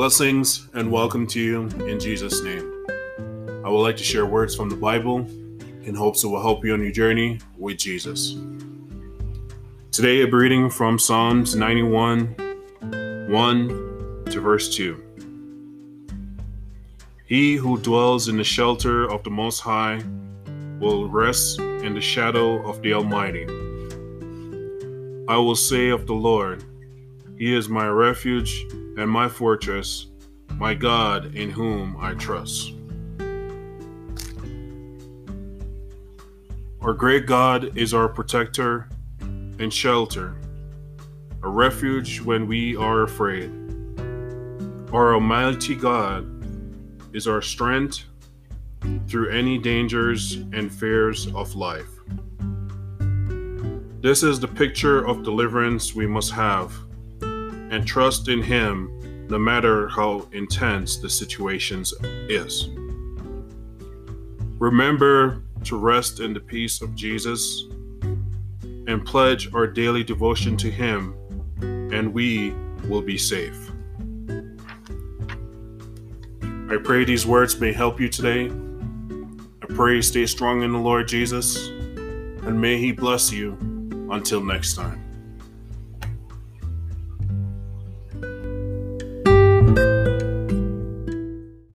Blessings and welcome to you in Jesus' name. I would like to share words from the Bible in hopes it will help you on your journey with Jesus. Today I'm reading from Psalms 91, 1 to verse 2. He who dwells in the shelter of the Most High will rest in the shadow of the Almighty. I will say of the Lord, He is my refuge and my fortress, my God in whom I trust. Our great God is our protector and shelter, a refuge when we are afraid. Our Almighty God is our strength through any dangers and fears of life. This is the picture of deliverance we must have and trust in Him no matter how intense the situation is. Remember to rest in the peace of Jesus and pledge our daily devotion to Him, and we will be safe. I pray these words may help you today. I pray you stay strong in the Lord Jesus, and may He bless you until next time.